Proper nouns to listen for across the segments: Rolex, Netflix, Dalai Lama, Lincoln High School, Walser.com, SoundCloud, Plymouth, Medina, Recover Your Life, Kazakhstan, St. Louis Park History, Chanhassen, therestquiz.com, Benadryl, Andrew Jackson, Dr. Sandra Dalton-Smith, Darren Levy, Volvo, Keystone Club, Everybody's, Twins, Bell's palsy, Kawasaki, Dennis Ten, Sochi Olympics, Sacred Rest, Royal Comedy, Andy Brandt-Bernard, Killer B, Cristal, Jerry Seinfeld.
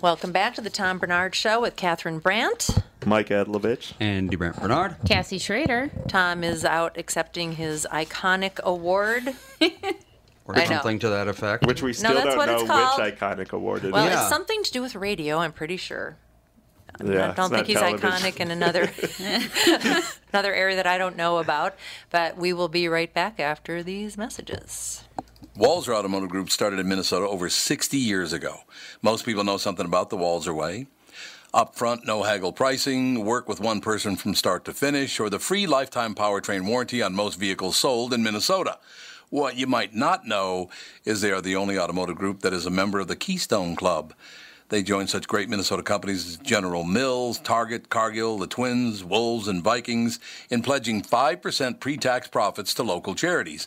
Welcome back to the Tom Bernard Show with Katherine Brandt, Mike Adlovich, Andy Brandt-Bernard, Cassie Schrader. Tom is out accepting his iconic award. Or something to that effect. Which we still don't know which iconic award it is. Well, it's something to do with radio, I'm pretty sure. Yeah, I don't think he's iconic in another area that I don't know about. But we will be right back after these messages. Walser Automotive Group started in Minnesota over 60 years ago. Most people know something about the Walser way. Up front, no haggle pricing, work with one person from start to finish, or the free lifetime powertrain warranty on most vehicles sold in Minnesota. What you might not know is they are the only automotive group that is a member of the Keystone Club. They join such great Minnesota companies as General Mills, Target, Cargill, the Twins, Wolves, and Vikings in pledging 5% pre-tax profits to local charities.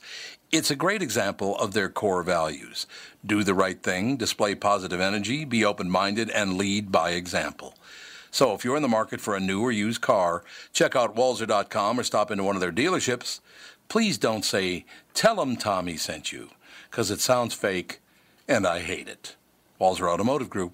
It's a great example of their core values. Do the right thing, display positive energy, be open-minded, and lead by example. So if you're in the market for a new or used car, check out Walser.com or stop into one of their dealerships. Please don't say, "Tell them Tommy sent you," because it sounds fake, and I hate it. Walser Automotive Group.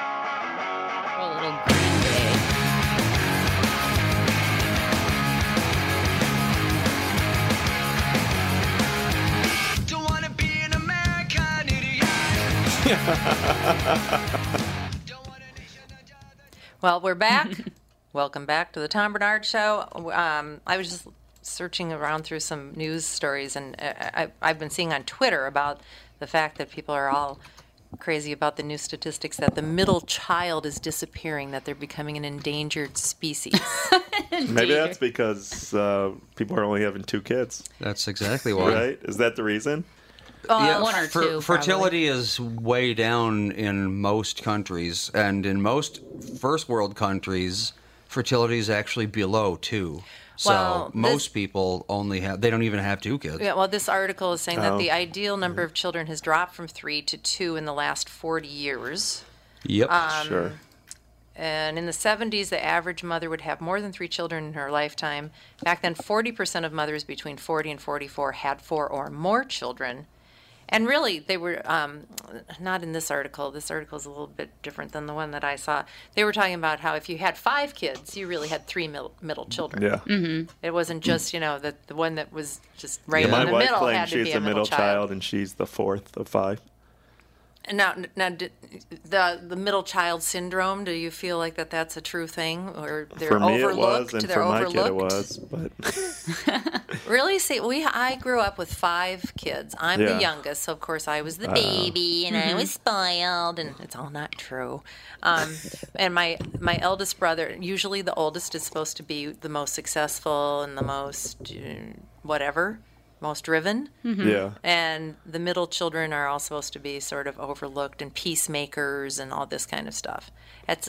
Well, we're back. Welcome back to the Tom Bernard Show. I was just searching around through some news stories, and I've been seeing on Twitter about the fact that people are all crazy about the new statistics that the middle child is disappearing, that they're becoming an endangered species. Maybe that's because people are only having two kids. That's exactly why. Right? Is that the reason? Yeah, one or two. Fertility is way down in most countries, and in most first world countries, fertility is actually below 2. Well, so most people they don't even have 2 kids. Yeah. Well, this article is saying that the ideal number of children has dropped from 3 to 2 in the last 40 years. Yep. Sure. And in the 70s, the average mother would have more than 3 children in her lifetime. Back then, 40% of mothers between 40 and 44 had 4 or more children. And really, they were not in this article. This article is a little bit different than the one that I saw. They were talking about how if you had 5 kids, you really had 3 middle children. Yeah. Mm-hmm. It wasn't just, you know, that the one that was just right in the middle had to be a middle child. My wife claims she's the middle child, and she's the 4th of 5. Now, the middle child syndrome, do you feel like that's a true thing? Or they're overlooked? For me it was, and for my kid it was. But really? See, I grew up with 5 kids. I'm the youngest, so of course I was the baby, and I was spoiled, and it's all not true. And my eldest brother, usually the oldest is supposed to be the most successful and the most whatever. Most driven. Mm-hmm. Yeah. And the middle children are all supposed to be sort of overlooked and peacemakers and all this kind of stuff.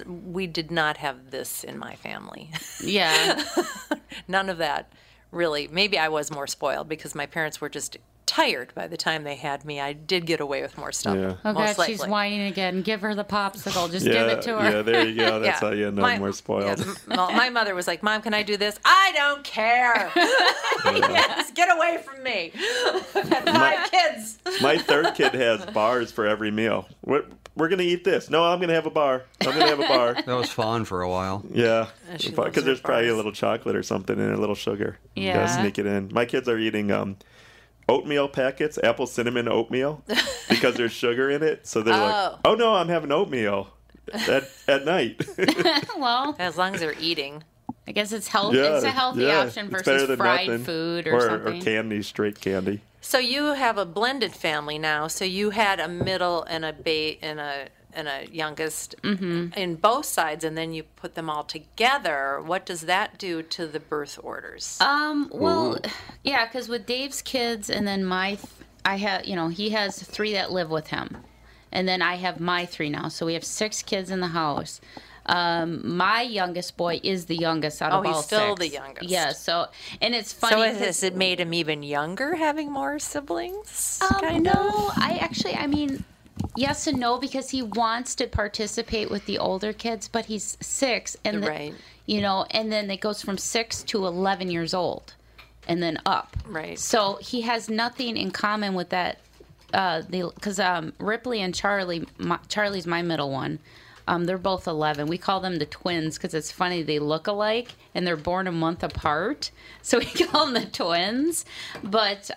We did not have this in my family. Yeah. None of that, really. Maybe I was more spoiled because my parents were just tired by the time they had me. I did get away with more stuff. Yeah. Oh, God, she's whining again. Give her the popsicle. Just give it to her. Yeah, there you go. That's how you end up more spoiled. Yeah, my mother was like, Mom, can I do this? I don't care. Yes, get away from me. I've had 5 kids. My 3rd kid has bars for every meal. We're going to eat this. No, I'm going to have a bar. That was fun for a while. Yeah. Because there's probably a little chocolate or something and a little sugar. Yeah. You got to sneak it in. My kids are eating... oatmeal packets, apple cinnamon oatmeal, because there's sugar in it. So they're like, oh, no, I'm having oatmeal at night. Well, as long as they're eating. I guess it's healthy. Yeah, it's a healthy option versus fried food or something. Or candy, straight candy. So you have a blended family now. So you had a middle and a and a youngest in both sides, and then you put them all together. What does that do to the birth orders? Well, yeah, because with Dave's kids and then I have, you know, he has 3 that live with him, and then I have my 3 now. So we have 6 kids in the house. My youngest boy is the youngest out of all 6. Oh, he's still the youngest. Yeah, so, and it's funny. So has it made him even younger having more siblings? No, I mean... Yes and no, because he wants to participate with the older kids, but he's 6, and you know, and then it goes from 6 to 11 years old, and then up. Right. So he has nothing in common with that, because Ripley and Charlie, Charlie's my middle one. They're both 11. We call them the twins because it's funny. They look alike, and they're born a month apart, so we call them the twins. But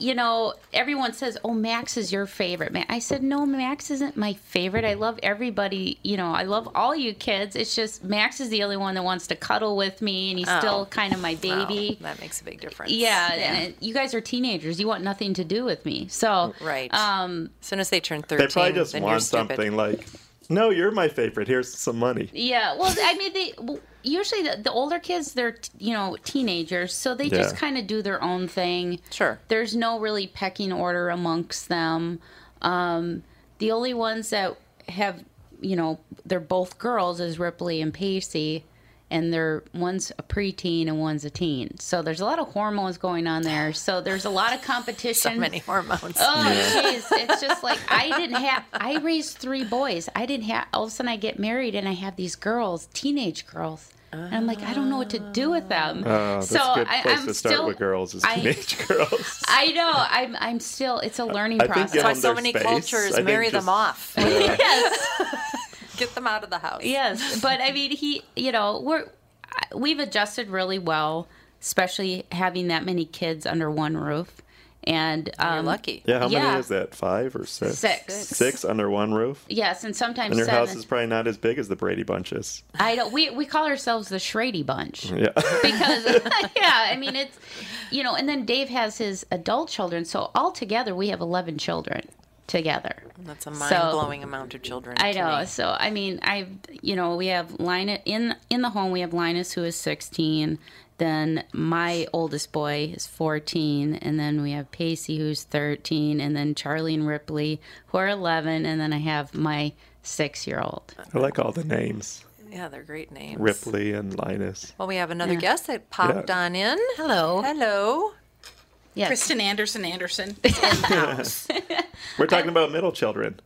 you know, everyone says, oh, Max is your favorite. I said, no, Max isn't my favorite. I love everybody. You know, I love all you kids. It's just Max is the only one that wants to cuddle with me, and he's still kind of my baby. Oh, that makes a big difference. Yeah. And you guys are teenagers. You want nothing to do with me. So, as soon as they turn 13, they probably just want something like, no, you're my favorite. Here's some money. Yeah. Well, I mean, usually the older kids, they're, you know, teenagers, so they just kind of do their own thing. Sure. There's no really pecking order amongst them. The only ones that have, you know, they're both girls is Ripley and Pacey, and one's a preteen and one's a teen. So there's a lot of hormones going on there. So there's a lot of competition. So many hormones. Oh, jeez. It's just like I raised 3 boys. All of a sudden I get married and I have these girls, teenage girls. And I'm like, I don't know what to do with them. That's a good place to start with girls is teenage girls. I know. I'm still, it's a learning process. That's why so many cultures marry them off. Yeah. Yes. Get them out of the house. Yes, but I mean, you know, we've adjusted really well, especially having that many kids under one roof. And you're lucky. Yeah, how many is that? 5 or 6? 6 under one roof. Yes, and sometimes. And your 7. House is probably not as big as the Brady Bunch is. We call ourselves the Shrady Bunch. Yeah. Because I mean it's, you know, and then Dave has his adult children, so altogether we have 11 children. Together. That's a mind-blowing amount of children. I know. So, I mean, we have Linus, in the home we have Linus, who is 16, then my oldest boy is 14, and then we have Pacey, who's 13, and then Charlie and Ripley, who are 11, and then I have my 6-year-old. I like all the names. Yeah, they're great names. Ripley and Linus. Well, we have another guest that popped on in. Hello. Hello. Yes. Kristen Anderson in the house. We're talking about middle children.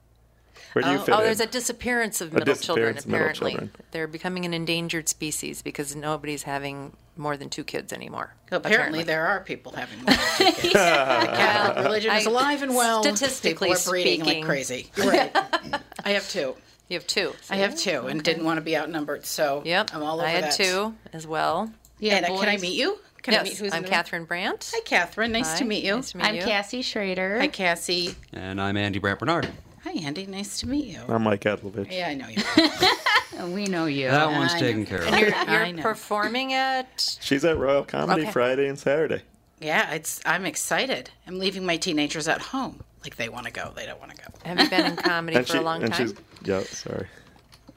Where do you fit in? There's a disappearance of middle children, apparently. They're becoming an endangered species because nobody's having more than two kids anymore. Apparently there are people having more than two kids. Catholic religion is alive and well. Statistically people are breeding like crazy. Right. I have two. You have two. So I have two, okay. And didn't want to be outnumbered, so I'm all over that. I had two as well. Yeah, and can I meet you? I'm Catherine Brandt. Hi, Catherine. Nice to meet you. Nice to meet you. I'm Cassie Schrader. Hi, Cassie. And I'm Andy Brandt-Bernard. Hi, Andy. Nice to meet you. I'm Mike Adlovich. Yeah, I know you. We know you. That one's taken care of. And you're performing at? She's at Royal Comedy Friday and Saturday. Yeah, I'm excited. I'm leaving my teenagers at home. Like, they want to go. They don't want to go. Have you been in comedy for a long time? Yeah, sorry.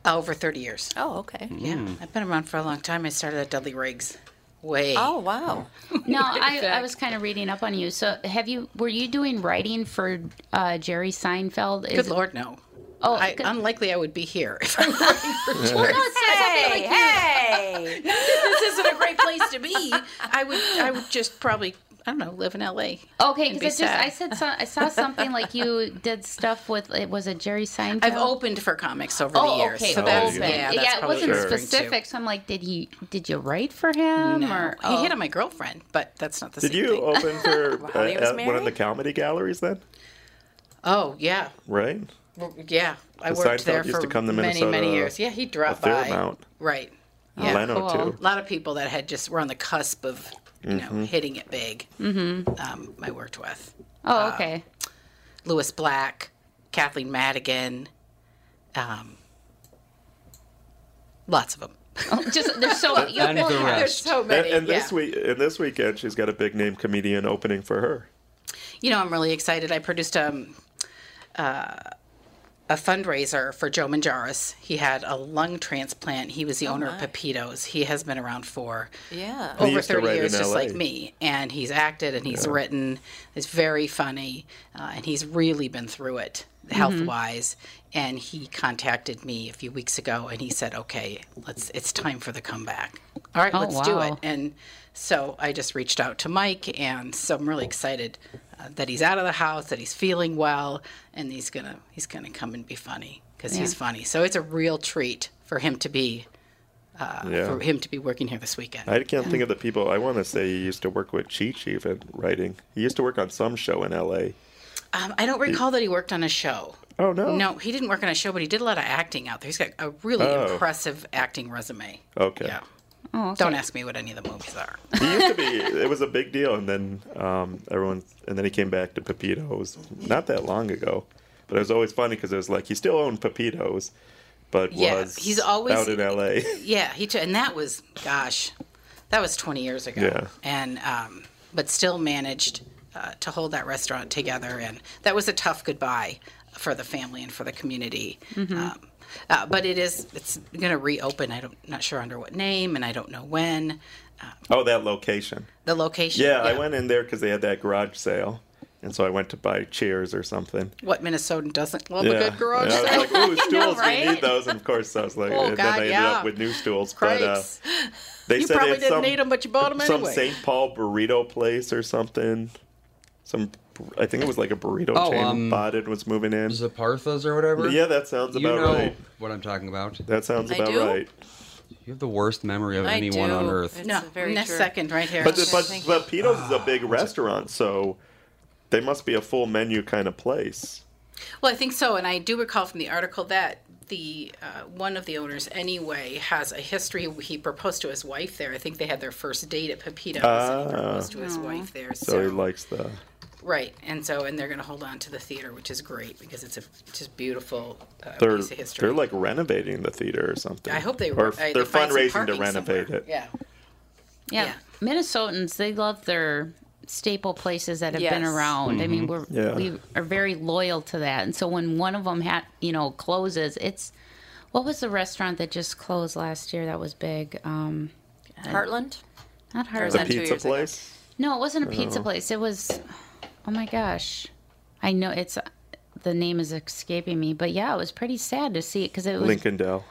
Over 30 years. Oh, okay. Yeah, I've been around for a long time. I started at Dudley Riggs. Way. Oh, wow. No, I was kind of reading up on you. So were you doing writing for Jerry Seinfeld? Good Lord, no. Oh, unlikely I would be here if I were writing for Jerry. Well, no, it says something like hey. Not that this isn't a great place to be. I would just probably, I don't know, live in L.A. Okay, because I saw something like you did stuff with, it was a Jerry Seinfeld. I've opened for comics over the years. Okay. So that's it wasn't specific. So I'm like, did you write for him? No. He hit on my girlfriend, but that's not the same thing. Did you open for one of the comedy galleries then? Oh, yeah. Right? Well, yeah, I worked Seinfeld there for many, many years. Yeah, he dropped by. A fair amount. Right. Yeah. Leno, too. A lot of people that were on the cusp of, hitting it big, I worked with. Oh, okay. Louis Black, Kathleen Madigan, lots of them. There's so many. And this weekend, she's got a big-name comedian opening for her. You know, I'm really excited. I produced a fundraiser for Joe Mangiaris. He had a lung transplant. He was the owner of Pepito's. He has been around for over 30 years, just like me. And he's acted and he's written. It's very funny. And he's really been through it health-wise. And he contacted me a few weeks ago and he said, okay, it's time for the comeback. All right, let's do it. And so I just reached out to Mike. And so I'm really excited that he's out of the house, that he's feeling well, and he's gonna come and be funny because he's funny. So it's a real treat for him to be working here this weekend. I can't think of the people. I want to say he used to work with Cheech even writing. He used to work on some show in L.A. I don't recall that he worked on a show. Oh no, he didn't work on a show, but he did a lot of acting out there. He's got a really impressive acting resume. Okay. Yeah. Oh, okay. Don't ask me what any of the movies are. He used to be. It was a big deal, and then he came back to Pepito's not that long ago. But it was always funny because it was like he still owned Pepito's, but he's always out in L.A. Yeah, and that was that was 20 years ago. Yeah, and but still managed to hold that restaurant together, and that was a tough goodbye for the family and for the community. Mm-hmm. But it's going to reopen. I'm not sure under what name, and I don't know when. That location. The location. Yeah, I went in there because they had that garage sale, and so I went to buy chairs or something. What Minnesotan doesn't love a good garage sale? I was like, ooh, stools, right? We need those. And of course, I was like, I ended up with new stools. Crikes. But they said probably didn't need them, but you bought them anyway. Some St. Paul burrito place or something. I think it was like a burrito chain bought it, was moving in. Zaparthas or whatever? Yeah, that sounds about right. You know what I'm talking about. That sounds about right. You have the worst memory of anyone on earth. It's very true. Next second right here. But Pito's is a big restaurant, so they must be a full menu kind of place. Well, I think so, and I do recall from the article that the one of the owners anyway has a history. He proposed to his wife there. I think they had their first date at Pepito's, and he proposed to his wife there. So he likes the... Right, and they're going to hold on to the theater, which is great because it's a just beautiful piece of history. They're like renovating the theater or something. I hope they were. They're fundraising to renovate it. Yeah. Minnesotans, they love their staple places that have been around. Mm-hmm. I mean, we are very loyal to that, and so when one of them closes, it's what was the restaurant that just closed last year that was big? Heartland, not Heartland. The pizza place. No, it wasn't a pizza place. It was. Oh my gosh, I know it's the name is escaping me, but it was pretty sad to see it because it was Lincoln Del.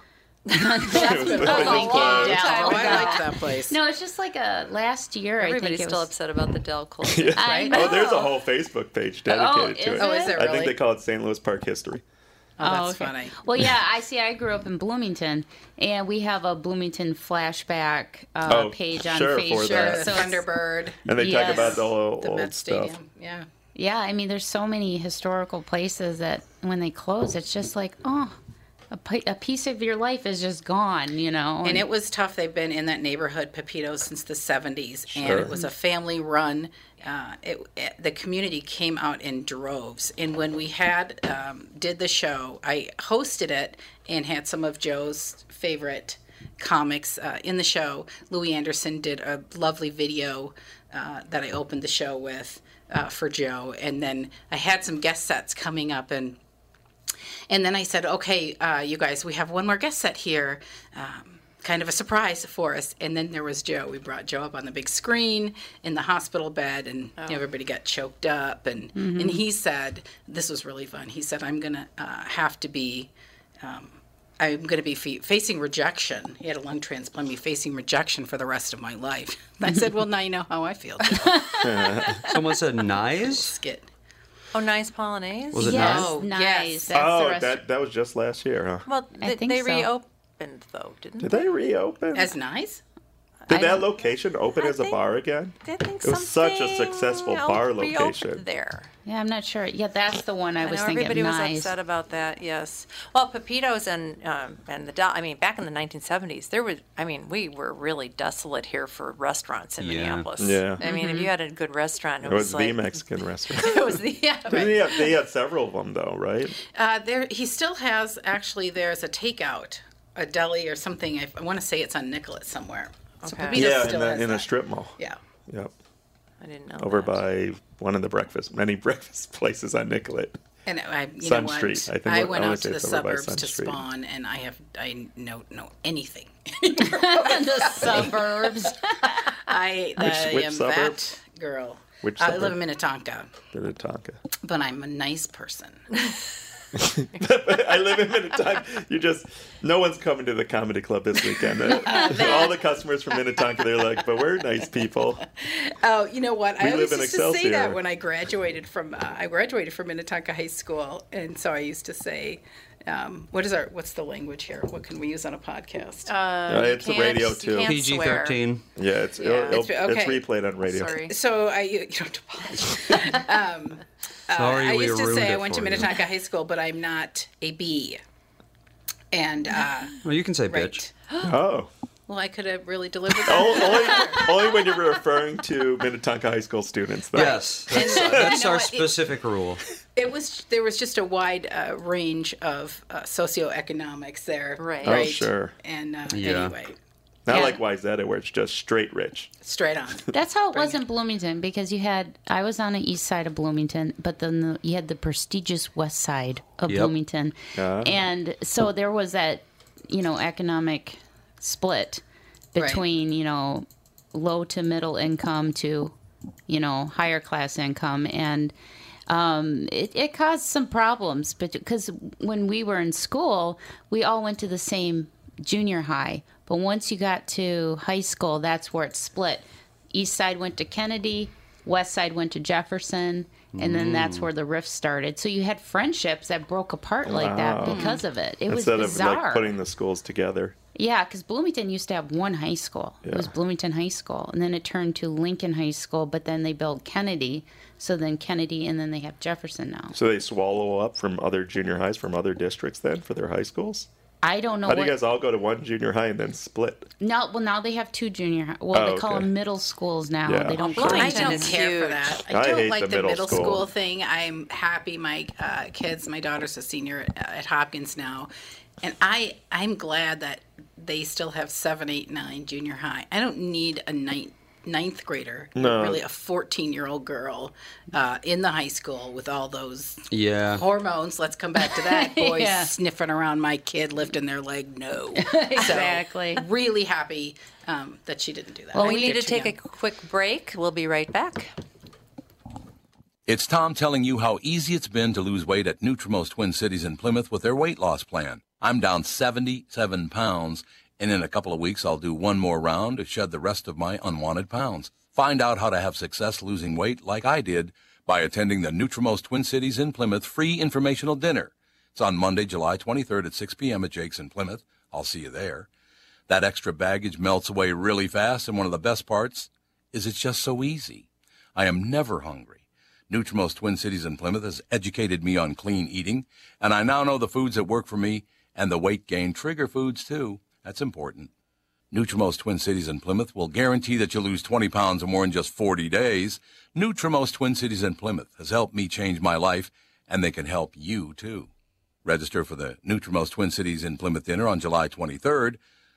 That's been a long time ago. I like that place. No, it's just like last year. Everybody's still upset about the Del closing. Right? There's a whole Facebook page dedicated to it. Is it really? I think they call it St. Louis Park History. Oh, that's funny. Well, yeah, I grew up in Bloomington, and we have a Bloomington flashback page on Facebook. So Thunderbird. And they talk about the whole old stuff. Stadium. Yeah. Yeah, I mean, there's so many historical places that when they close, it's just like, a piece of your life is just gone, you know. And it was tough. They've been in that neighborhood, Pepito's, since the 70s. Sure. And it was a family-run. The community came out in droves. And when we had did the show, I hosted it and had some of Joe's favorite comics in the show. Louis Anderson did a lovely video that I opened the show with for Joe. And then I had some guest sets coming up, and then I said, okay, you guys, we have one more guest set here, kind of a surprise for us. And then there was Joe. We brought Joe up on the big screen in the hospital bed, and everybody got choked up. And, and he said, this was really fun. He said, I'm going to have to be... I'm going to be facing rejection. He had a lung transplant. I'm going to be facing rejection for the rest of my life. I said, well, now you know how I feel. Someone said nice? Skit. Oh, nice Polonaise? Was it nice? Oh, nice. That was just last year, huh? Well, I think they reopened, though, didn't they? Did they reopen? As nice? Did that location open as a bar again? It was such a successful bar location there. Yeah, I'm not sure. Yeah, that's the one I was thinking. Everybody was upset about that. Yes. Well, Pepito's and the Del. I mean, back in the 1970s, there was. I mean, we were really desolate here for restaurants in Minneapolis. Yeah. I mean, if you had a good restaurant, it was like, the Mexican restaurant. It was the. Yeah, right. They had several of them though, right? There he still has. Actually, there's a takeout, a deli or something. I want to say it's on Nicollet somewhere. So okay. in a strip mall. Yeah. Yep. I didn't know. Over by one of the many breakfast places on Nicollet. And Street. I went out to the suburbs to spawn, and I don't know anything. The suburbs. Which am suburbs? That girl. Which I live in Minnetonka. But I'm a nice person. I live in Minnetonka. No one's coming to the comedy club this weekend. All the customers from Minnetonka, they're like, but we're nice people. Oh, you know what? I used to say that when I graduated from Minnetonka High School, and so I used to say, what's the language here? What can we use on a podcast? It's the radio too. PG-13. Yeah, it's replayed on radio. Sorry. So you don't have to apologize. Sorry, I used to say I went to Minnetonka High School, but I'm not a B. And well, you can say bitch. Oh. Well, I could have really delivered that. Only when you're referring to Minnetonka High School students, though. Yes, that's our specific rule. There was just a wide range of socioeconomics there. Right. Oh, sure. And anyway. Not like Wayzata, where it's just straight rich. Straight on. That's how it was in Bloomington, because I was on the east side of Bloomington, but then you had the prestigious west side of Bloomington. And so there was that, economic split between, low to middle income to, higher class income. And it caused some problems, because when we were in school, we all went to the same junior high. But once you got to high school, that's where it split. East side went to Kennedy, west side went to Jefferson, and then that's where the rift started. So you had friendships that broke apart like that because of it. It was bizarre. Instead of putting the schools together. Yeah, because Bloomington used to have one high school. Yeah. It was Bloomington High School, and then it turned to Lincoln High School, but then they built Kennedy, so then Kennedy, and then they have Jefferson now. So they swallow up from other junior highs from other districts then for their high schools? I don't know. How do you guys all go to one junior high and then split? No, well, now they have two junior high. Well, they call them middle schools now. Yeah. They don't. I don't care for that. I don't like the middle school thing. I'm happy my kids, my daughter's a senior at Hopkins now, and I'm glad that they still have 7, 8, 9 junior high. I don't need a 9th grader, really a 14-year-old girl in the high school with all those hormones. Let's come back to that. Boys sniffing around my kid, lifting their leg. No. Exactly. So, really happy that she didn't do that. Well, we need to take a quick break. We'll be right back. It's Tom telling you how easy it's been to lose weight at NutriMost Twin Cities in Plymouth with their weight loss plan. I'm down 77 pounds. And in a couple of weeks, I'll do one more round to shed the rest of my unwanted pounds. Find out how to have success losing weight like I did by attending the NutriMost Twin Cities in Plymouth free informational dinner. It's on Monday, July 23rd at 6 p.m. at Jake's in Plymouth. I'll see you there. That extra baggage melts away really fast, and one of the best parts is it's just so easy. I am never hungry. NutriMost Twin Cities in Plymouth has educated me on clean eating, and I now know the foods that work for me and the weight gain trigger foods, too. That's important. NutriMost Twin Cities in Plymouth will guarantee that you'll lose 20 pounds or more in just 40 days. NutriMost Twin Cities in Plymouth has helped me change my life, and they can help you, too. Register for the NutriMost Twin Cities in Plymouth dinner on July 23rd.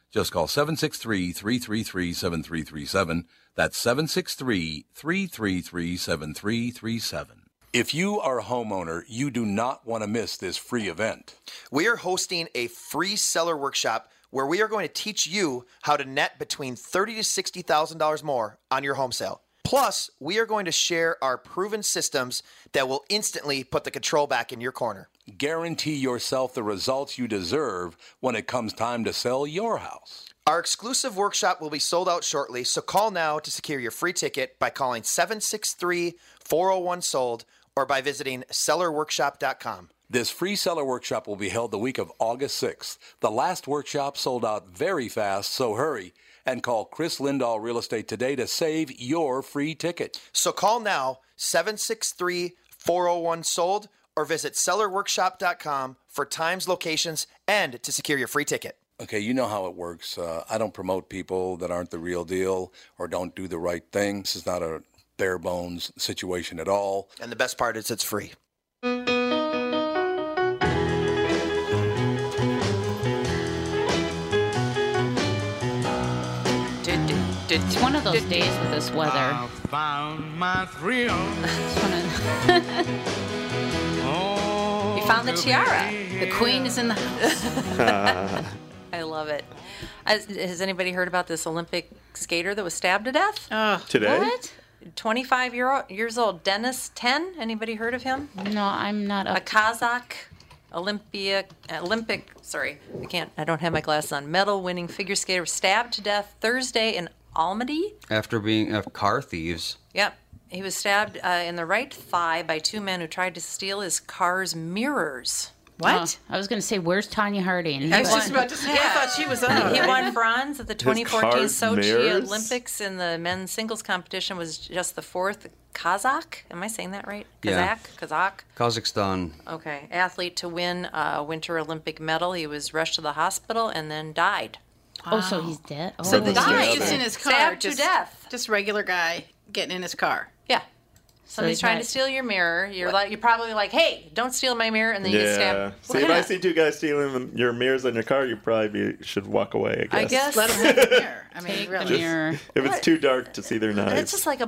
Just call 763-333-7337. That's 763-333-7337. If you are a homeowner, you do not want to miss this free event. We are hosting a free seller workshop where we are going to teach you how to net between $30,000 to $60,000 more on your home sale. Plus, we are going to share our proven systems that will instantly put the control back in your corner. Guarantee yourself the results you deserve when it comes time to sell your house. Our exclusive workshop will be sold out shortly, so call now to secure your free ticket by calling 763-401-SOLD or by visiting sellerworkshop.com. This free seller workshop will be held the week of August 6th. The last workshop sold out very fast, so hurry and call Chris Lindahl Real Estate today to save your free ticket. So call now, 763-401-SOLD, or visit sellerworkshop.com for times, locations, and to secure your free ticket. Okay, you know how it works. I don't promote people that aren't the real deal or don't do the right thing. This is not a bare bones situation at all. And the best part is it's free. It's one of those days with this weather. I found my thrill. You found the tiara. The queen is in the house. I love it. Has anybody heard about this Olympic skater that was stabbed to death? Today? What? 25 years old, Dennis Ten. Anybody heard of him? No, I'm not. A Kazakh I don't have my glasses on. Medal-winning figure skater was stabbed to death Thursday in Almaty after being car thieves. Yep. He was stabbed in the right thigh by two men who tried to steal his car's mirrors. What? Oh, I was going to say, where's Tanya Harding? I was just about to say, I thought she was on. He won bronze at the 2014 Sochi Olympics in the men's singles competition. Was just the fourth Kazakh. Am I saying that right? Kazakhstan. Okay. Athlete to win a Winter Olympic medal. He was rushed to the hospital and then died. Wow. Oh, so he's dead? Oh. So the guy is in his car. Stabbed to death. Just regular guy getting in his car. Yeah. Somebody's trying to steal your mirror. You're probably like, hey, don't steal my mirror, and then you get stabbed. See, if I see two guys stealing your mirrors on your car, you probably should walk away, I guess. Let them have the mirror. I mean, take really. The mirror. If it's too dark to see their knives. It's just like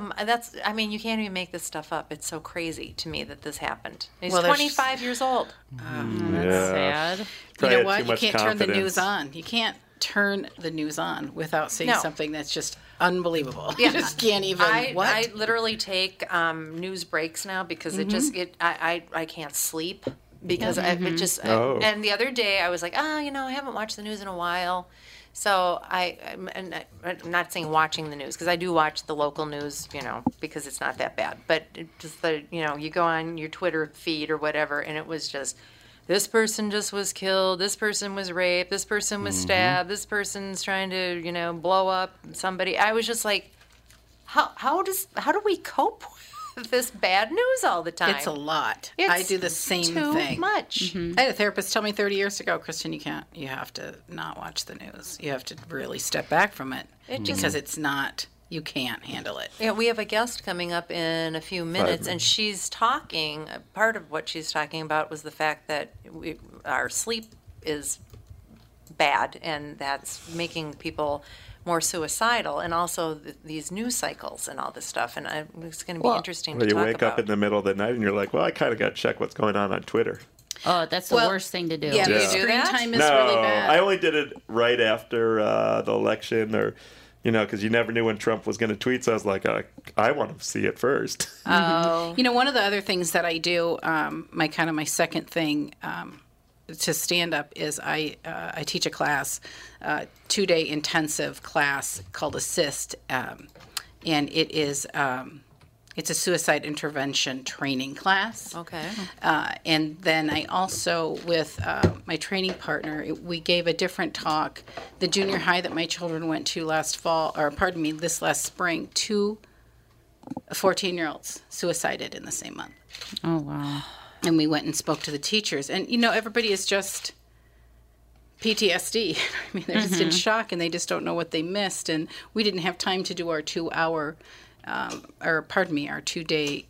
I mean, you can't even make this stuff up. It's so crazy to me that this happened. He's 25 years old. That's sad. Probably you know what? You can't turn the news on. You can't turn the news on without seeing something that's just unbelievable. Yeah. You just can't even. I literally take news breaks now because it just I can't sleep because it just. And the other day I was like, I haven't watched the news in a while, so I'm not saying watching the news because I do watch the local news, because it's not that bad. But just you go on your Twitter feed or whatever, and it was just. This person just was killed, this person was raped, this person was stabbed, this person's trying to, blow up somebody. I was just like, how do we cope with this bad news all the time? It's a lot. I do the same thing. Too much. Mm-hmm. I had a therapist tell me 30 years ago, Kristen, you have to not watch the news. You have to really step back from it because it's not. You can't handle it. Yeah, we have a guest coming up in a few minutes, and she's talking. Part of what she's talking about was the fact that our sleep is bad, and that's making people more suicidal, and also these news cycles and all this stuff. And it's going to be interesting to talk about. You wake up in the middle of the night, and you're like, I kind of got to check what's going on Twitter. Oh, that's the worst thing to do. Yeah, the screen time is really bad. I only did it right after the election or... because you never knew when Trump was going to tweet, so I was like, I want to see it first. Oh. One of the other things that I do, my second thing to stand up is I teach a class, 2-day intensive class called Assist, and it is It's a suicide intervention training class. Okay. And then I also, with my training partner, we gave a different talk. The junior high that my children went to this last spring, two 14-year-olds suicided in the same month. Oh, wow. And we went and spoke to the teachers. And, you know, everybody is just PTSD. I mean, they're just in shock, and they just don't know what they missed. And we didn't have time to do our 2-day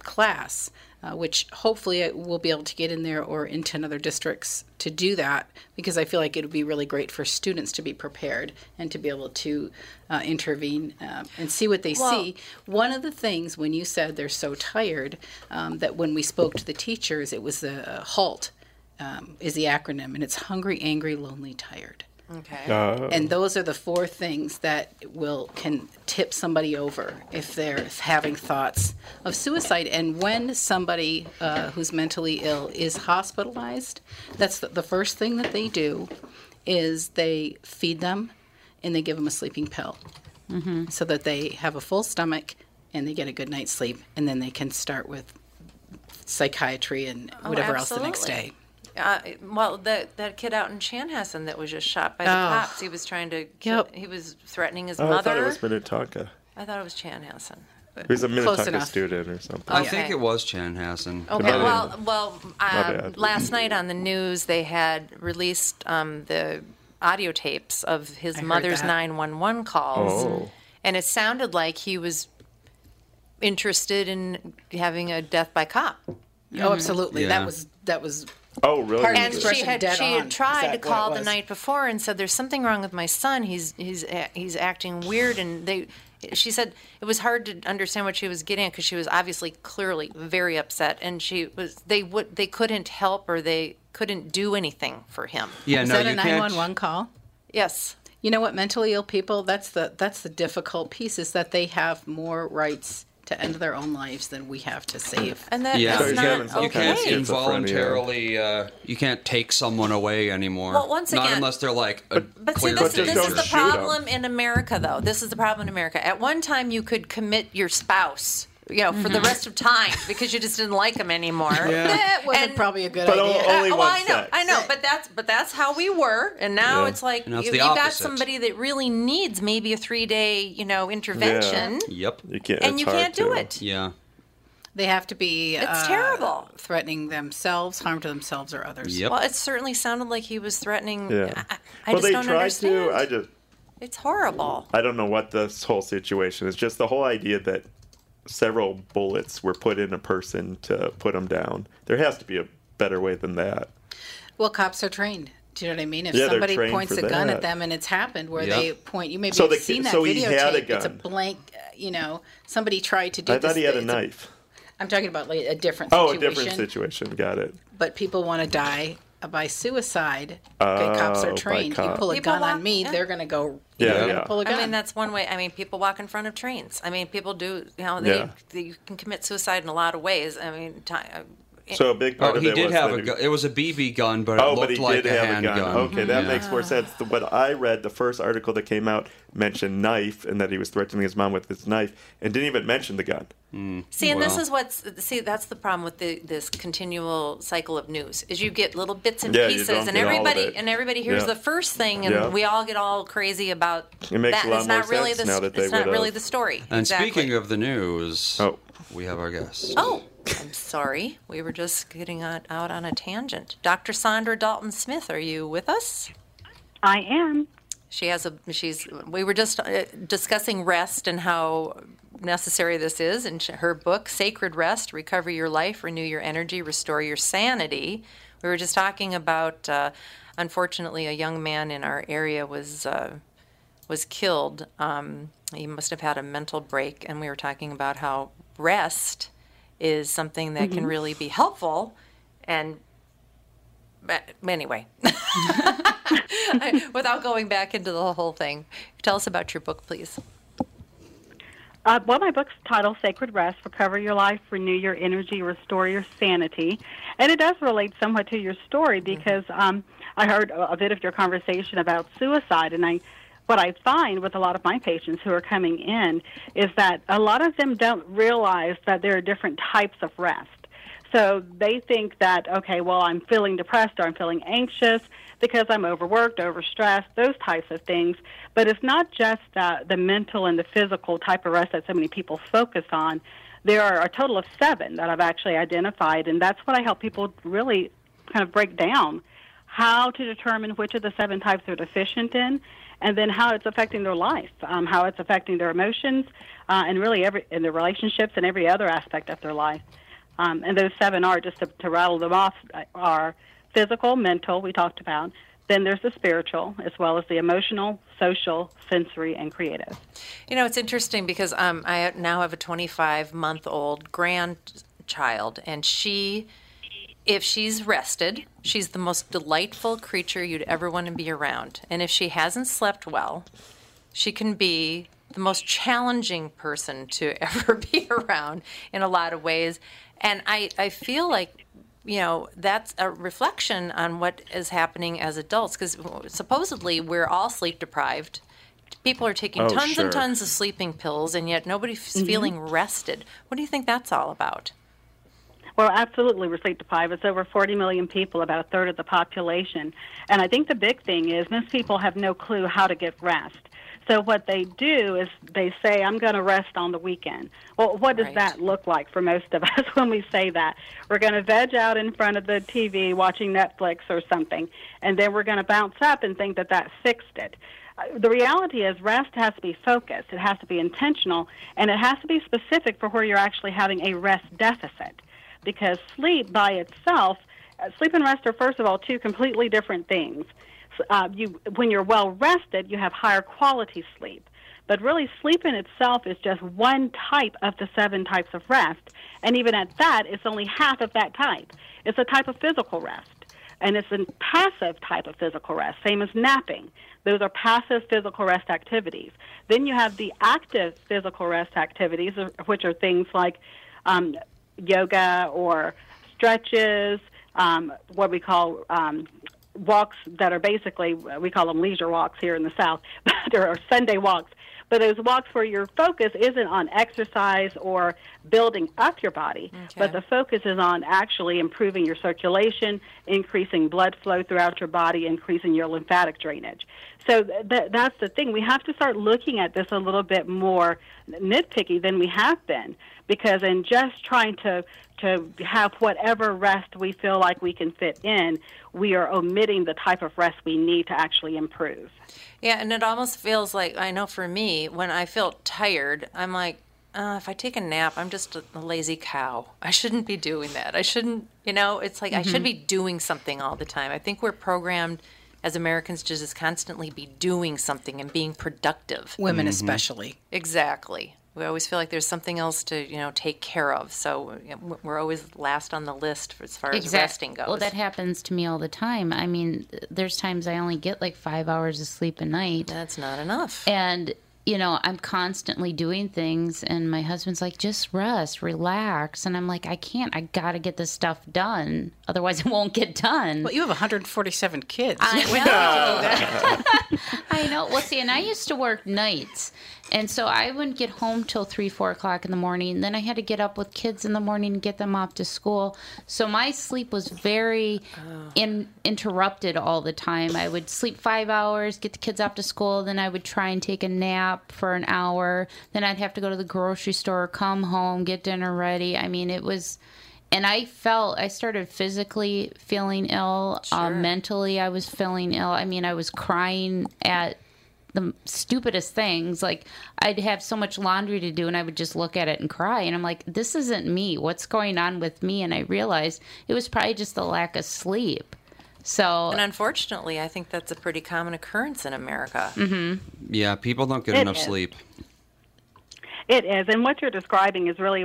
class, which hopefully we'll be able to get in there or in 10 other districts to do that, because I feel like it would be really great for students to be prepared and to be able to intervene and see what they see. One of the things when you said they're so tired, that when we spoke to the teachers, it was the HALT is the acronym, and it's hungry, angry, lonely, tired. Okay. And those are the four things that can tip somebody over if they're having thoughts of suicide. And when somebody who's mentally ill is hospitalized, that's the first thing that they do is they feed them and they give them a sleeping pill so that they have a full stomach and they get a good night's sleep, and then they can start with psychiatry and whatever else the next day. That kid out in Chanhassen that was just shot by the cops, he was trying to kill, he was threatening his mother. I thought it was Minnetonka. I thought it was Chanhassen. He was a Minnetonka student or something. Okay. I think it was Chanhassen. Okay, last night on the news, they had released the audio tapes of his mother's 911 calls. Oh. And it sounded like he was interested in having a death by cop. Oh, absolutely. Yeah. That was Oh, really? And she had tried to call the night before and said, "There's something wrong with my son. He's acting weird." And she said it was hard to understand what she was getting at, because she was clearly very upset, and they couldn't help, or they couldn't do anything for him. Yeah, is that a 911 call? Yes. You know what? Mentally ill people. That's the difficult piece, is that they have more rights to end their own lives than we have to save. And that is not okay. You can't involuntarily, you can't take someone away anymore. Well, once again, not unless they're like a clear... But this is the problem in America, though. This is the problem in America. At one time, you could commit your spouse, for the rest of time, because you just didn't like them anymore. Yeah. That wasn't probably a good idea. I know, but that's how we were, and now it's like you got somebody that really needs maybe a 3-day, intervention. Yeah. Yep, you can't do it. Yeah, they have to be. It's terrible. Threatening themselves, harm to themselves or others. Yep. Well, it certainly sounded like he was threatening. Yeah. I just don't understand. It's horrible. I don't know what this whole situation is. Just the whole idea that several bullets were put in a person to put them down. There has to be a better way than that. Well, cops are trained. Do you know what I mean? If somebody points a gun at them, and it's happened where they point, you maybe have seen that videotape. It's a blank, somebody tried to do this. I thought he had a knife. I'm talking about like a different situation. Oh, a different situation. Got it. But people want to die by suicide. Okay, cops are trained. You pull a gun on me, they're going to go... Pull a gun. I mean, that's one way. I mean, people walk in front of trains. I mean, people do, you can commit suicide in a lot of ways. I mean, so a big part of it was... It was a BB gun, but it looked like a handgun. Okay, that makes more sense. What I read, the first article that came out mentioned knife, and that he was threatening his mom with his knife, and didn't even mention the gun. That's the problem with this continual cycle of news, is you get little bits and pieces, and everybody hears the first thing, and we all get all crazy about it. Makes that. A lot it's more not really sense the, now that they it's not really the story. And speaking of the news, we have our guest. Oh. I'm sorry. We were just getting out on a tangent. Dr. Sandra Dalton-Smith, are you with us? I am. We were just discussing rest and how necessary this is, and her book, Sacred Rest, Recover Your Life, Renew Your Energy, Restore Your Sanity. We were just talking about, unfortunately, a young man in our area was killed. He must have had a mental break, and we were talking about how rest is something that can really be helpful, and anyway, without going back into the whole thing, tell us about your book, please. Well, my book's titled Sacred Rest, Recover Your Life, Renew Your Energy, Restore Your Sanity, and it does relate somewhat to your story, because I heard a bit of your conversation about suicide, and I what I find with a lot of my patients who are coming in is that a lot of them don't realize that there are different types of rest. So they think that, okay, well, I'm feeling depressed or I'm feeling anxious because I'm overworked, overstressed, those types of things. But it's not just the mental and the physical type of rest that so many people focus on. There are a total of 7 that I've actually identified, and that's what I help people really kind of break down, how to determine which of the 7 types they're deficient in, and then how it's affecting their life, how it's affecting their emotions, and really in their relationships and every other aspect of their life. And those 7 are, just to rattle them off, are physical, mental, we talked about. Then there's the spiritual, as well as the emotional, social, sensory, and creative. You know, it's interesting because I now have a 25-month-old grandchild, and she, if she's rested, she's the most delightful creature you'd ever want to be around. And if she hasn't slept well, she can be the most challenging person to ever be around in a lot of ways. And I feel like, you know, that's a reflection on what is happening as adults, because supposedly we're all sleep deprived. People are taking and tons of sleeping pills, and yet nobody's feeling rested. What do you think that's all about? Well, absolutely, we're sleep deprived. It's over 40 million people, about a third of the population. And I think the big thing is most people have no clue how to get rest. So what they do is they say, I'm going to rest on the weekend. Well, what does that look like for most of us when we say that? We're going to veg out in front of the TV watching Netflix or something, and then we're going to bounce up and think that that fixed it. The reality is rest has to be focused. It has to be intentional, and it has to be specific for where you're actually having a rest deficit, because sleep by itself, sleep and rest are, first of all, 2 completely different things. When you're well rested, you have higher quality sleep. But really, sleep in itself is just one type of the 7 types of rest. And even at that, it's only half of that type. It's a type of physical rest. And it's a passive type of physical rest, same as napping. Those are passive physical rest activities. Then you have the active physical rest activities, which are things like yoga or stretches, what we call walks that are basically, we call them leisure walks here in the South, or Sunday walks, but those walks where your focus isn't on exercise or building up your body, but the focus is on actually improving your circulation, increasing blood flow throughout your body, increasing your lymphatic drainage. So that's the thing. We have to start looking at this a little bit more nitpicky than we have been, because in just trying to have whatever rest we feel like we can fit in, we are omitting the type of rest we need to actually improve. Yeah, and it almost feels like, I know for me, when I feel tired, I'm like, if I take a nap, I'm just a lazy cow. I shouldn't be doing that. I shouldn't, you know, it's like I should be doing something all the time. I think we're programmed as Americans to just constantly be doing something and being productive. Women especially. Exactly. We always feel like there's something else to, you know, take care of. So we're always last on the list as far as resting goes. Well, that happens to me all the time. I mean, there's times I only get like 5 hours of sleep a night. That's not enough. And, you know, I'm constantly doing things, and my husband's like, just rest, relax. And I'm like, I can't. I got to get this stuff done. Otherwise, it won't get done. Well, you have 147 kids. I know. I know. Well, see, and I used to work nights. And so I wouldn't get home till 3, 4 o'clock in the morning. And then I had to get up with kids in the morning and get them off to school. So my sleep was very interrupted all the time. I would sleep 5 hours, get the kids off to school. Then I would try and take a nap for an hour. Then I'd have to go to the grocery store, come home, get dinner ready. I mean, it was... And I started physically feeling ill. Mentally, I was feeling ill. I mean, I was crying at the stupidest things. Like, I'd have so much laundry to do, and I would just look at it and cry, and I'm like, this isn't me. What's going on with me? And I realized it was probably just the lack of sleep. So, and unfortunately, I think that's a pretty common occurrence in America. Yeah, people don't get enough sleep. It is. And what you're describing is really,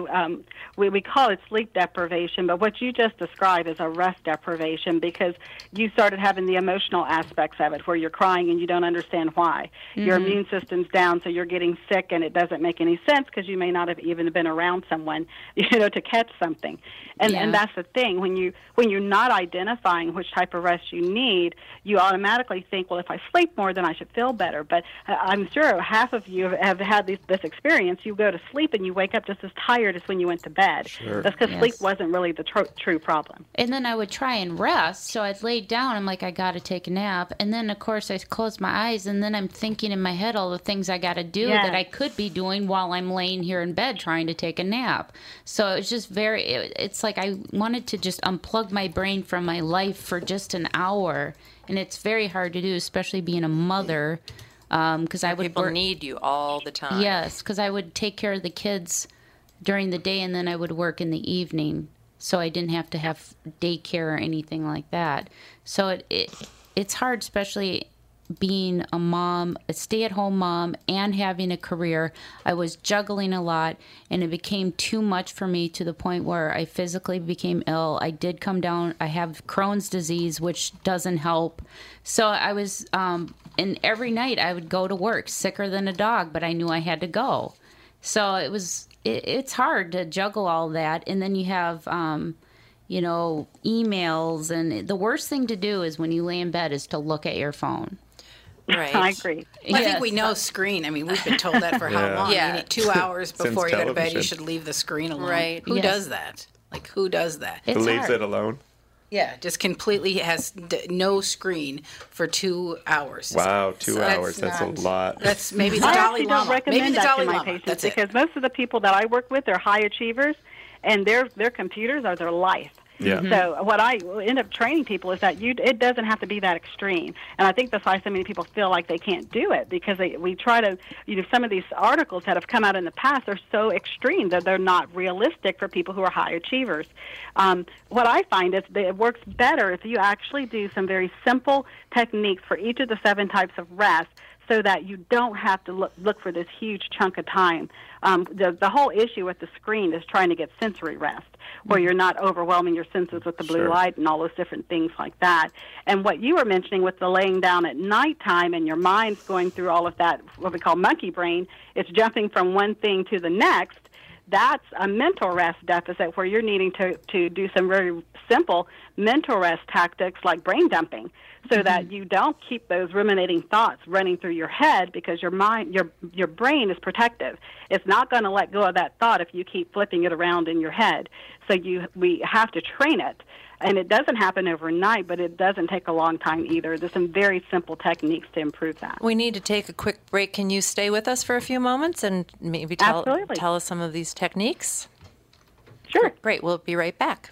we call it sleep deprivation, but what you just described is a rest deprivation, because you started having the emotional aspects of it where you're crying and you don't understand why. Mm-hmm. Your immune system's down, so you're getting sick, and it doesn't make any sense because you may not have even been around someone, you know, to catch something. And and that's the thing. When you're not identifying which type of rest you need, you automatically think, well, if I sleep more, then I should feel better. But I'm sure half of you have had this experience. You go to sleep and you wake up just as tired as when you went to bed. Sure. That's because sleep wasn't really the true problem. And then I would try and rest. So I'd lay down. I'm like, I got to take a nap. And then, of course, I close my eyes, and then I'm thinking in my head all the things I got to do that I could be doing while I'm laying here in bed trying to take a nap. So it's just it's like I wanted to just unplug my brain from my life for just an hour. And it's very hard to do, especially being a mother, because I would people need you all the time. Yes, because I would take care of the kids during the day, and then I would work in the evening, so I didn't have to have daycare or anything like that. So it's hard, especially being a mom, a stay-at-home mom, and having a career. I was juggling a lot, and it became too much for me to the point where I physically became ill. I did come down. I have Crohn's disease, which doesn't help. So I was, and every night I would go to work, sicker than a dog, but I knew I had to go. So it was, it's hard to juggle all that, and then you have, you know, emails, and the worst thing to do is when you lay in bed is to look at your phone. Right. I agree. Well, yes. I think we know screen. I mean, we've been told that for how long? Yeah. You need 2 hours before you go to bed, you should leave the screen alone. Right. Who does that? Like, who does that? Who leaves it alone? Yeah, just completely has no screen for 2 hours. Wow, 2 hours. That's a lot. That's maybe the Dalai Lama. I actually don't recommend that to my patients because most of the people that I work with are high achievers, and their computers are their life. Yeah. Mm-hmm. So what I end up training people is that it doesn't have to be that extreme. And I think that's why so many people feel like they can't do it, because we try to, you know, some of these articles that have come out in the past are so extreme that they're not realistic for people who are high achievers. What I find is that it works better if you actually do some very simple techniques for each of the 7 types of rest, so that you don't have to look for this huge chunk of time. The whole issue with the screen is trying to get sensory rest, where you're not overwhelming your senses with the blue light and all those different things like that. And what you were mentioning with the laying down at nighttime and your mind's going through all of that, what we call monkey brain, it's jumping from one thing to the next. That's a mental rest deficit where you're needing to do some very simple mental rest tactics like brain dumping, so that you don't keep those ruminating thoughts running through your head, because your brain is protective. It's not going to let go of that thought if you keep flipping it around in your head. So we have to train it. And it doesn't happen overnight, but it doesn't take a long time either. There's some very simple techniques to improve that. We need to take a quick break. Can you stay with us for a few moments and maybe tell us some of these techniques? Sure. Great. We'll be right back.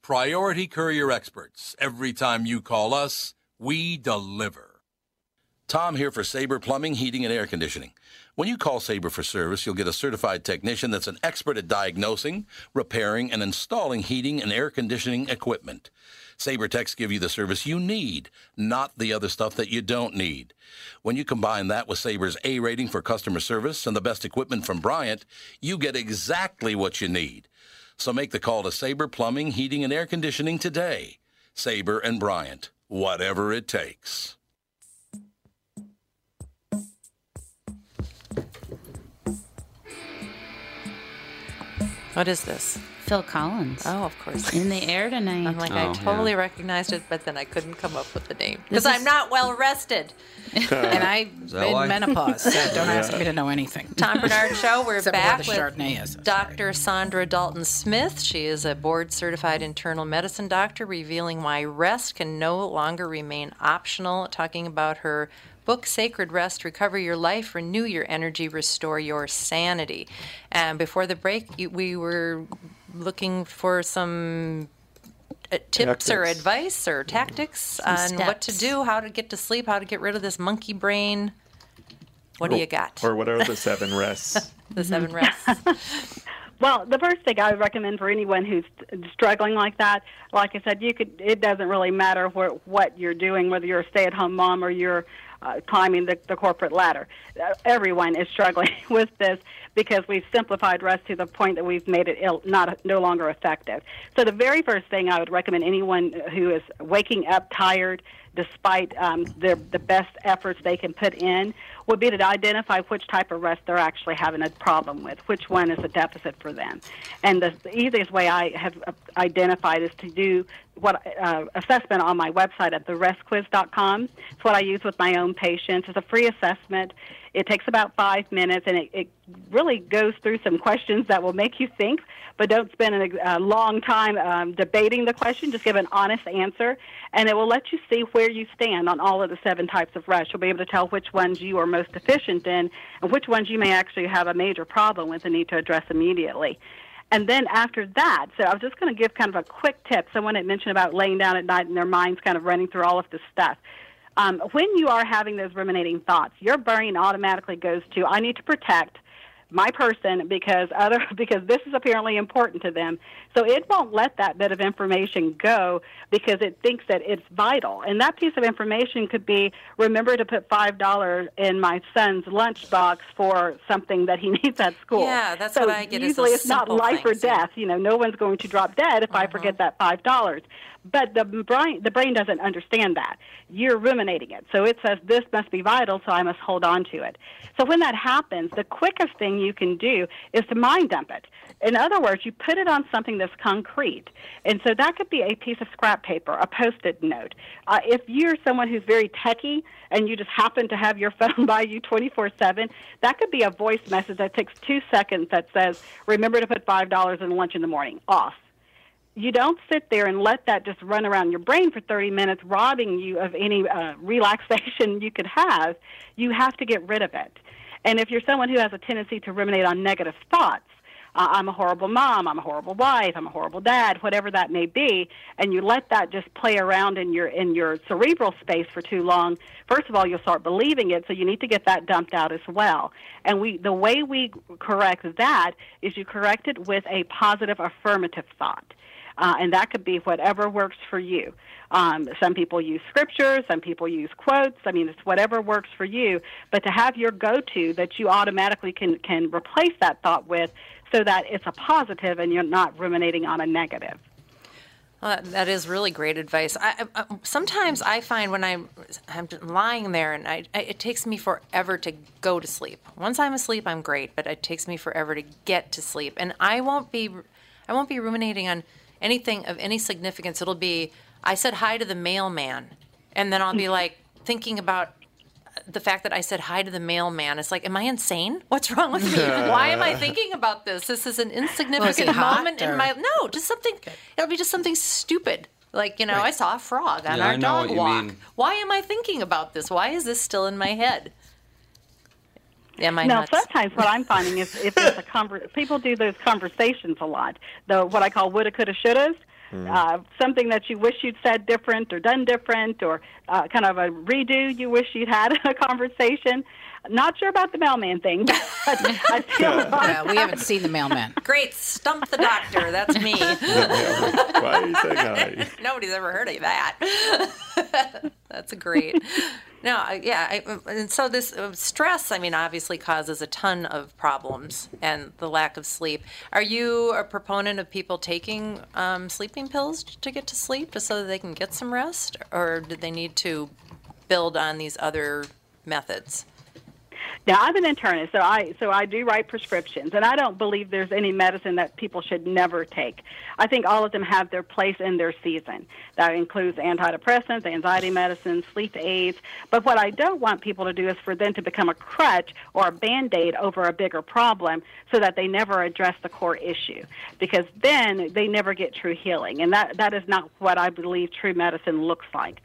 Priority Courier Experts. Every time you call us, we deliver. Tom here for Sabre Plumbing, Heating, and Air Conditioning. When you call Sabre for service, you'll get a certified technician that's an expert at diagnosing, repairing, and installing heating and air conditioning equipment. Sabre Techs give you the service you need, not the other stuff that you don't need. When you combine that with Sabre's A rating for customer service and the best equipment from Bryant, you get exactly what you need. So make the call to Sabre Plumbing, Heating, and Air Conditioning today. Sabre and Bryant, whatever it takes. What is this? Phil Collins. Oh, of course. In the Air Tonight. I'm like, I totally recognized it, but then I couldn't come up with the name. Because I'm not well rested. And I've been menopause. So don't ask me to know anything. Tom Bernard Show, we're back with Dr. Sandra Dalton-Smith. She is a board-certified internal medicine doctor, revealing why rest can no longer remain optional, talking about her book, Sacred Rest, Recover Your Life, Renew Your Energy, Restore Your Sanity. And before the break, we were looking for some tips or advice or tactics on steps. What to do, how to get to sleep, how to get rid of this monkey brain. What do you got? Or what are the 7 rests? The 7 rests. Well, the first thing I would recommend for anyone who's struggling like that, like I said, it doesn't really matter what you're doing, whether you're a stay-at-home mom or you're climbing the corporate ladder. Everyone is struggling with this because we've simplified rest to the point that we've made it no longer effective. So the very first thing I would recommend anyone who is waking up tired despite the best efforts they can put in, would be to identify which type of rest they're actually having a problem with, which one is a deficit for them. And the easiest way I have identified is to do assessment on my website at therestquiz.com. It's what I use with my own patients. It's a free assessment. It takes about 5 minutes, and it really goes through some questions that will make you think, but don't spend a long time debating the question. Just give an honest answer, and it will let you see where you stand on all of the 7 types of rest. You'll be able to tell which ones you are most deficient in and which ones you may actually have a major problem with and need to address immediately. And then after that, so I was just going to give kind of a quick tip. Someone had mentioned about laying down at night and their mind's kind of running through all of this stuff. When you are having those ruminating thoughts, your brain automatically goes to, I need to protect my person because this is apparently important to them. So it won't let that bit of information go because it thinks that it's vital. And that piece of information could be, remember to put $5 in my son's lunchbox for something that he needs at school. Yeah, that's what I get. Usually it's not life or death. You know, no one's going to drop dead if I forget that $5. But the brain doesn't understand that. You're ruminating it. So it says, this must be vital, so I must hold on to it. So when that happens, the quickest thing you can do is to mind dump it. In other words, you put it on something that's concrete. And so that could be a piece of scrap paper, a Post-it note. If you're someone who's very techie and you just happen to have your phone by you 24/7, that could be a voice message that takes 2 seconds that says, remember to put $5 in lunch in the morning. Off. You don't sit there and let that just run around your brain for 30 minutes, robbing you of any relaxation you could have. You have to get rid of it. And if you're someone who has a tendency to ruminate on negative thoughts, I'm a horrible mom, I'm a horrible wife, I'm a horrible dad, whatever that may be, and you let that just play around in your cerebral space for too long, first of all, you'll start believing it, so you need to get that dumped out as well. And the way we correct that is you correct it with a positive affirmative thought. And that could be whatever works for you. Some people use scripture. Some people use quotes. I mean, it's whatever works for you. But to have your go-to that you automatically can replace that thought with so that it's a positive and you're not ruminating on a negative. That is really great advice. Sometimes I find when I'm lying there and it takes me forever to go to sleep. Once I'm asleep, I'm great, but it takes me forever to get to sleep. And I won't be ruminating on anything of any significance. It'll be, I said hi to the mailman, and then I'll be like thinking about the fact that I said hi to the mailman. It's like, am I insane? What's wrong with me? Why am I thinking about this? This is an insignificant moment in my just something. Okay. It'll be just something stupid. Like, you know, right. I saw a frog on our dog walk. Why am I thinking about this? Why is this still in my head? Sometimes what I'm finding is if it's people do those conversations a lot, what I call woulda, coulda, shouldas, something that you wish you'd said different or done different or kind of a redo you wish you'd had a conversation. Not sure about the mailman thing. But I feel we haven't seen the mailman. Great. Stump the doctor. That's me. Why are you saying hi? Nobody's ever heard of that. That's great. No, and so this stress, I mean, obviously causes a ton of problems and the lack of sleep. Are you a proponent of people taking sleeping pills to get to sleep just so that they can get some rest? Or do they need to build on these other methods? Now, I'm an internist, so I do write prescriptions, and I don't believe there's any medicine that people should never take. I think all of them have their place in their season. That includes antidepressants, anxiety medicines, sleep aids. But what I don't want people to do is for them to become a crutch or a Band-Aid over a bigger problem so that they never address the core issue, because then they never get true healing, and that is not what I believe true medicine looks like.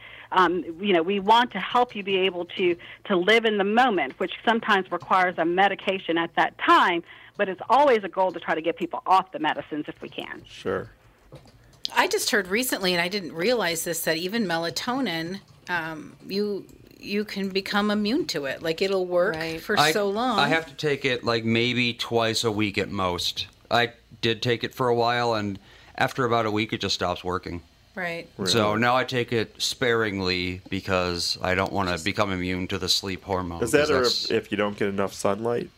We want to help you be able to live in the moment, which sometimes requires a medication at that time, but it's always a goal to try to get people off the medicines if we can. Sure. I just heard recently, and I didn't realize this, that even melatonin, you can become immune to it. Like, it'll work for so long. I have to take it like maybe twice a week at most. I did take it for a while, and after about a week, it just stops working. Right. Really? So now I take it sparingly because I don't want to become immune to the sleep hormone. Is that, or if you don't get enough sunlight?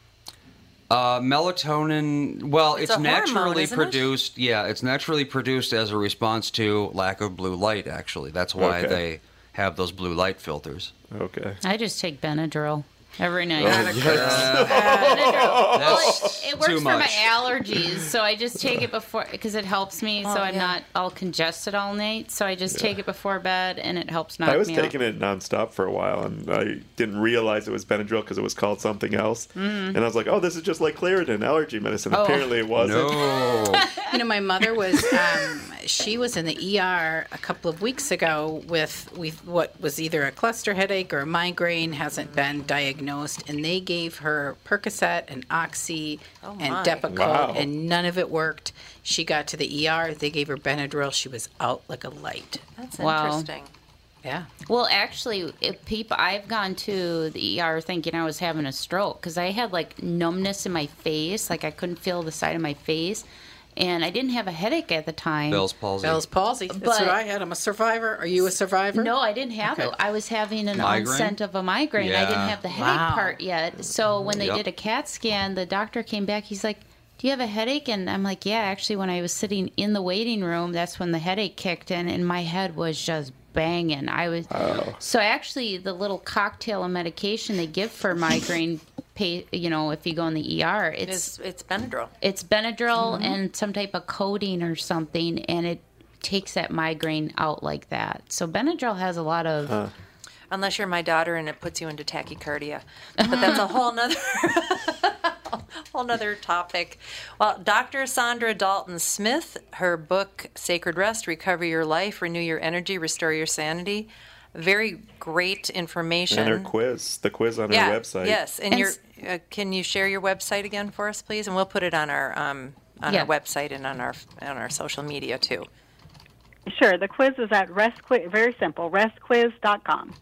Melatonin, well, it's naturally produced. Yeah, it's naturally produced as a response to lack of blue light, actually. That's why they have those blue light filters. Okay. I just take Benadryl every night. Oh, yes. Benadryl. Well, it works for my allergies, so I just take it before, because it helps me, so I'm not all congested all night. So I just take it before bed, and it helps knock me out. I was taking it nonstop for a while, and I didn't realize it was Benadryl because it was called something else. Mm. And I was like, oh, this is just like Claritin, allergy medicine. Oh. Apparently it wasn't. No. My mother was, she was in the ER a couple of weeks ago with what was either a cluster headache or a migraine, hasn't been diagnosed, and they gave her Percocet and Oxy and Depakote, and none of it worked. She got to the ER, they gave her Benadryl, she was out like a light. That's interesting. Yeah. Well, actually, I've gone to the ER thinking I was having a stroke, because I had like numbness in my face, like I couldn't feel the side of my face. And I didn't have a headache at the time. Bell's palsy. That's what I had. I'm a survivor. Are you a survivor? No, I didn't have it. I was having an onset of a migraine. Yeah. I didn't have the headache part yet. So when they did a CAT scan, the doctor came back. He's like, do you have a headache? And I'm like, yeah, actually, when I was sitting in the waiting room, that's when the headache kicked in, and my head was just banging. So actually, the little cocktail of medication they give for migraine, if you go in the ER, it's Benadryl. It's Benadryl and some type of codeine or something, and it takes that migraine out like that. So Benadryl has a lot of... Unless you're my daughter and it puts you into tachycardia. But that's a whole nother... whole nother topic. Well, Dr. Sandra Dalton-Smith, her book, Sacred Rest, Recover Your Life, Renew Your Energy, Restore Your Sanity. Very great information. And her quiz, the quiz on her website. Yes, and can you share your website again for us, please? And we'll put it on our our website and on our social media too. Sure. The quiz is at restquiz. Very simple. Restquiz.com.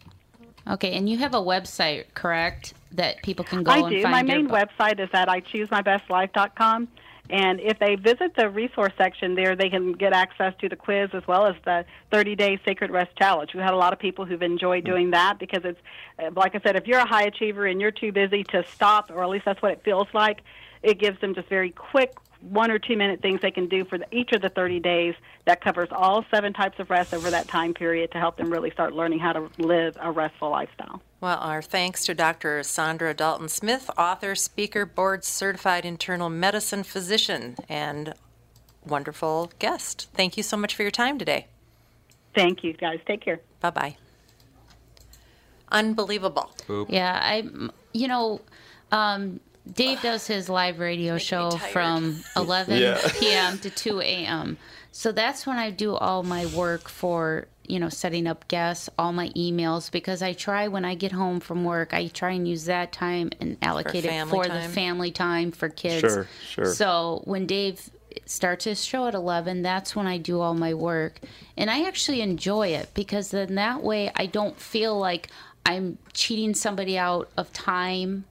Okay, and you have a website, correct? That people can go and find. My main website is at iChooseMyBestLife.com. And if they visit the resource section there, they can get access to the quiz as well as the 30-day Sacred Rest Challenge. We had a lot of people who've enjoyed doing that because it's, like I said, if you're a high achiever and you're too busy to stop, or at least that's what it feels like, it gives them just very quick 1 or 2 minute things they can do for each of the 30 days that covers all 7 types of rest over that time period to help them really start learning how to live a restful lifestyle. Well, our thanks to Dr. Sandra Dalton-Smith, author, speaker, board-certified internal medicine physician, and wonderful guest. Thank you so much for your time today. Thank you, guys. Take care. Bye-bye. Unbelievable. Oop. Yeah, Dave does his live radio show from 11 p.m. to 2 a.m. So that's when I do all my work for, setting up guests, all my emails, because I try when I get home from work, I try and use that time and allocate it for the family time for kids. Sure. So when Dave starts his show at 11, that's when I do all my work. And I actually enjoy it because then that way I don't feel like I'm cheating somebody out of time.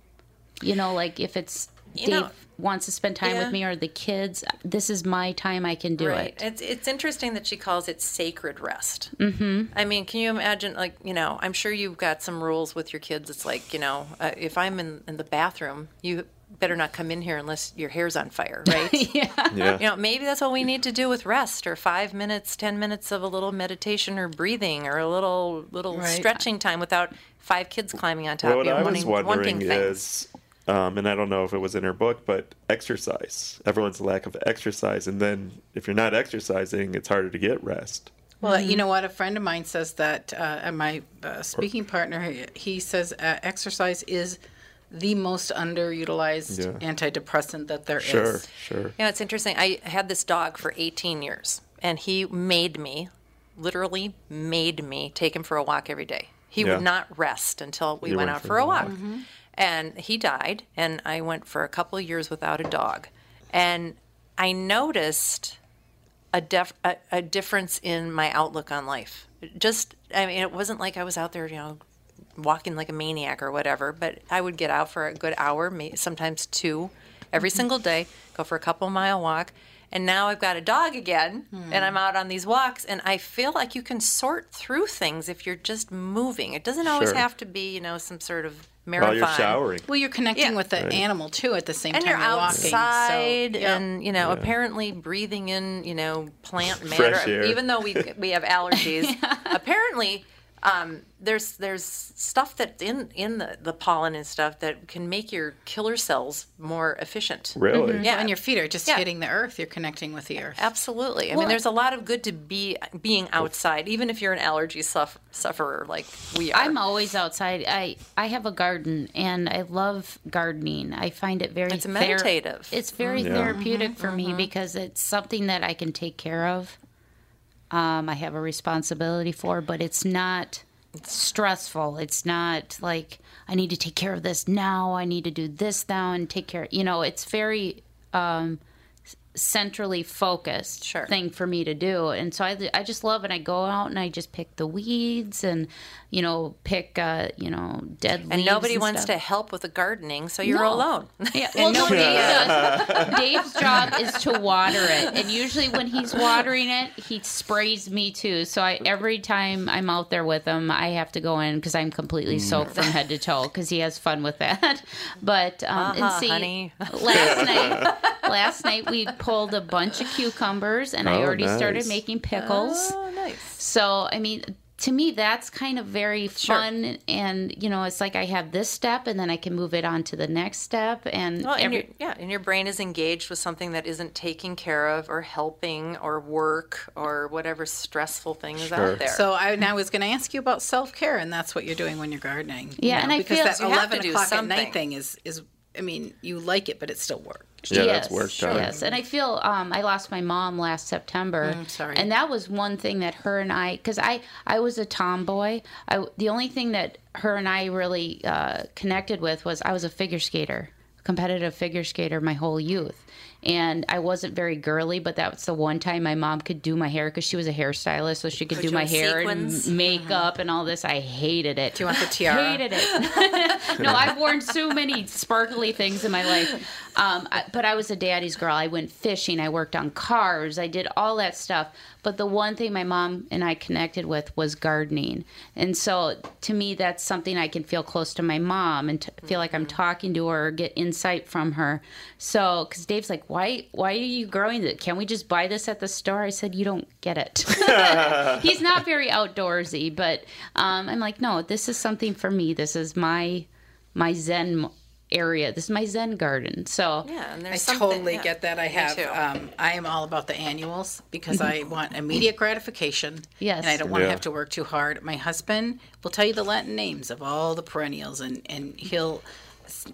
Like if it's Dave wants to spend time with me or the kids, this is my time. I can do it. It's interesting that she calls it sacred rest. Mm-hmm. I mean, can you imagine? Like, I'm sure you've got some rules with your kids. It's like, if I'm in the bathroom, you better not come in here unless your hair's on fire, right? Yeah. You know, maybe that's what we need to do with rest, or 5 minutes, 10 minutes of a little meditation or breathing or a little right. stretching time without five kids climbing on top of you. What I was wondering is, and I don't know if it was in her book, but exercise. Everyone's lack of exercise. And then if you're not exercising, it's harder to get rest. Well, you know what? A friend of mine says that, my speaking partner, he says exercise is the most underutilized antidepressant that there is. Sure. You know, it's interesting. I had this dog for 18 years, and he literally made me take him for a walk every day. He would not rest until we went out for a walk. Mm-hmm. And he died, and I went for a couple of years without a dog. And I noticed a difference in my outlook on life. It wasn't like I was out there, you know, walking like a maniac or whatever, but I would get out for a good hour, sometimes two, every single day, go for a couple mile walk. And now I've got a dog again, and I'm out on these walks, and I feel like you can sort through things if you're just moving. It doesn't always have to be, you know, some sort of marathon. While you're showering. Well, you're connecting with the animal, too, at the same time you're outside, walking. So, and, you know, apparently breathing in, you know, plant matter. Fresh air. Even though we have allergies, apparently there's stuff that's in the pollen and stuff that can make your killer cells more efficient. Really? Mm-hmm. Yeah, and your feet are just hitting the earth. You're connecting with the earth. Absolutely. I mean, there's a lot of good to being outside, even if you're an allergy sufferer like we are. I'm always outside. I have a garden, and I love gardening. I find it very meditative. It's very therapeutic for me because it's something that I can take care of. I have a responsibility for, but it's not stressful. It's not like I need to take care of this now. I need to do this now and take care. You know, it's very centrally focused thing for me to do. And so I just love it. I go out and I just pick the weeds and, you know, pick, you know, dead leaves. And nobody wants to help with the gardening, so you're alone. Yeah. Well, nobody does. Dave's job is to water it. And usually when he's watering it, he sprays me too. So every time I'm out there with him, I have to go in because I'm completely soaked from head to toe because he has fun with that. But, honey. Last night we pulled a bunch of cucumbers, and I already started making pickles. Oh, nice. So, I mean, to me, that's kind of very fun. Sure. And, you know, it's like I have this step, and then I can move it on to the next step. And, and your brain is engaged with something that isn't taking care of or helping or work or whatever stressful thing is out there. So I was going to ask you about self-care, and that's what you're doing when you're gardening. Yeah, you know, and because I feel that 11 o'clock at night thing is I mean, you like it, but it's still work. Yeah, that's work time. Yes, and I feel I lost my mom last September. I'm sorry. And that was one thing that her and I, because I was a tomboy. The only thing that her and I really connected with was I was a figure skater, competitive figure skater my whole youth. And I wasn't very girly, but that was the one time my mom could do my hair because she was a hairstylist, so she could do my hair and makeup and all this. I hated it. Do you want the tiara? Hated it. No, I've worn so many sparkly things in my life. But I was a daddy's girl. I went fishing. I worked on cars. I did all that stuff. But the one thing my mom and I connected with was gardening. And so to me, that's something I can feel close to my mom and feel like I'm talking to her or get insight from her. So, because Dave's like, Why are you growing it? Can we just buy this at the store? I said, you don't get it. He's not very outdoorsy, but I'm like, no, this is something for me. This is my Zen area. This is my Zen garden. So yeah, and I totally get that. I have. I am all about the annuals because I want immediate gratification. Yes, and I don't want to have to work too hard. My husband will tell you the Latin names of all the perennials, and he'll.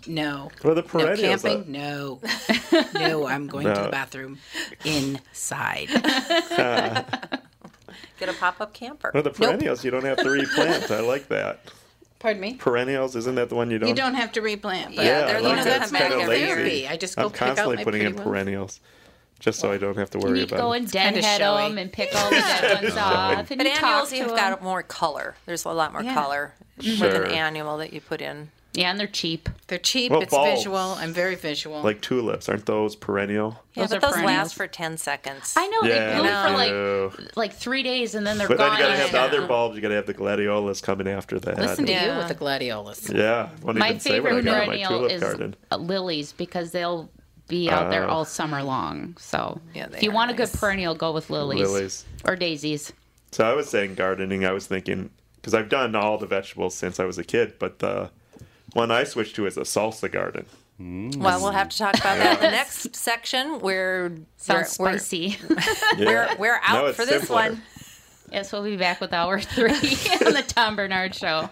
No. Well, the perennials. No camping. No. I'm going to the bathroom inside. Get a pop-up camper. Well, the perennials. Nope. You don't have to replant. I like that. Pardon me. Perennials. Isn't that the one you don't? You don't have to replant. But yeah. Like that's kind of lazy. I just go pick out my pretty I'm constantly putting in perennials. Just so I don't have to worry about it. You go and deadhead them and pick all the dead ones off. But annuals, you've got more color. There's a lot more color with an annual that you put in. Yeah, and they're cheap. They're cheap. Well, it's bulbs. Visual. I'm very visual. Like tulips. Aren't those perennial? Yeah, those but those perennials. Last for 10 seconds. I know. Yeah, they bloom for like 3 days, and then they're gone. But then you got to have the other bulbs. You got to have the gladiolas coming after that. Listen to you with the gladiolas. Yeah. My favorite perennial is lilies, because they'll be out there all summer long. So if you want a good perennial, go with lilies or daisies. So I was saying gardening. I was thinking, because I've done all the vegetables since I was a kid, but the one I switched to is a salsa garden. Well, we'll have to talk about that in the next section. Sounds spicy. We're out for this one. Yes, we'll be back with hour 3 on the Tom Bernard Show.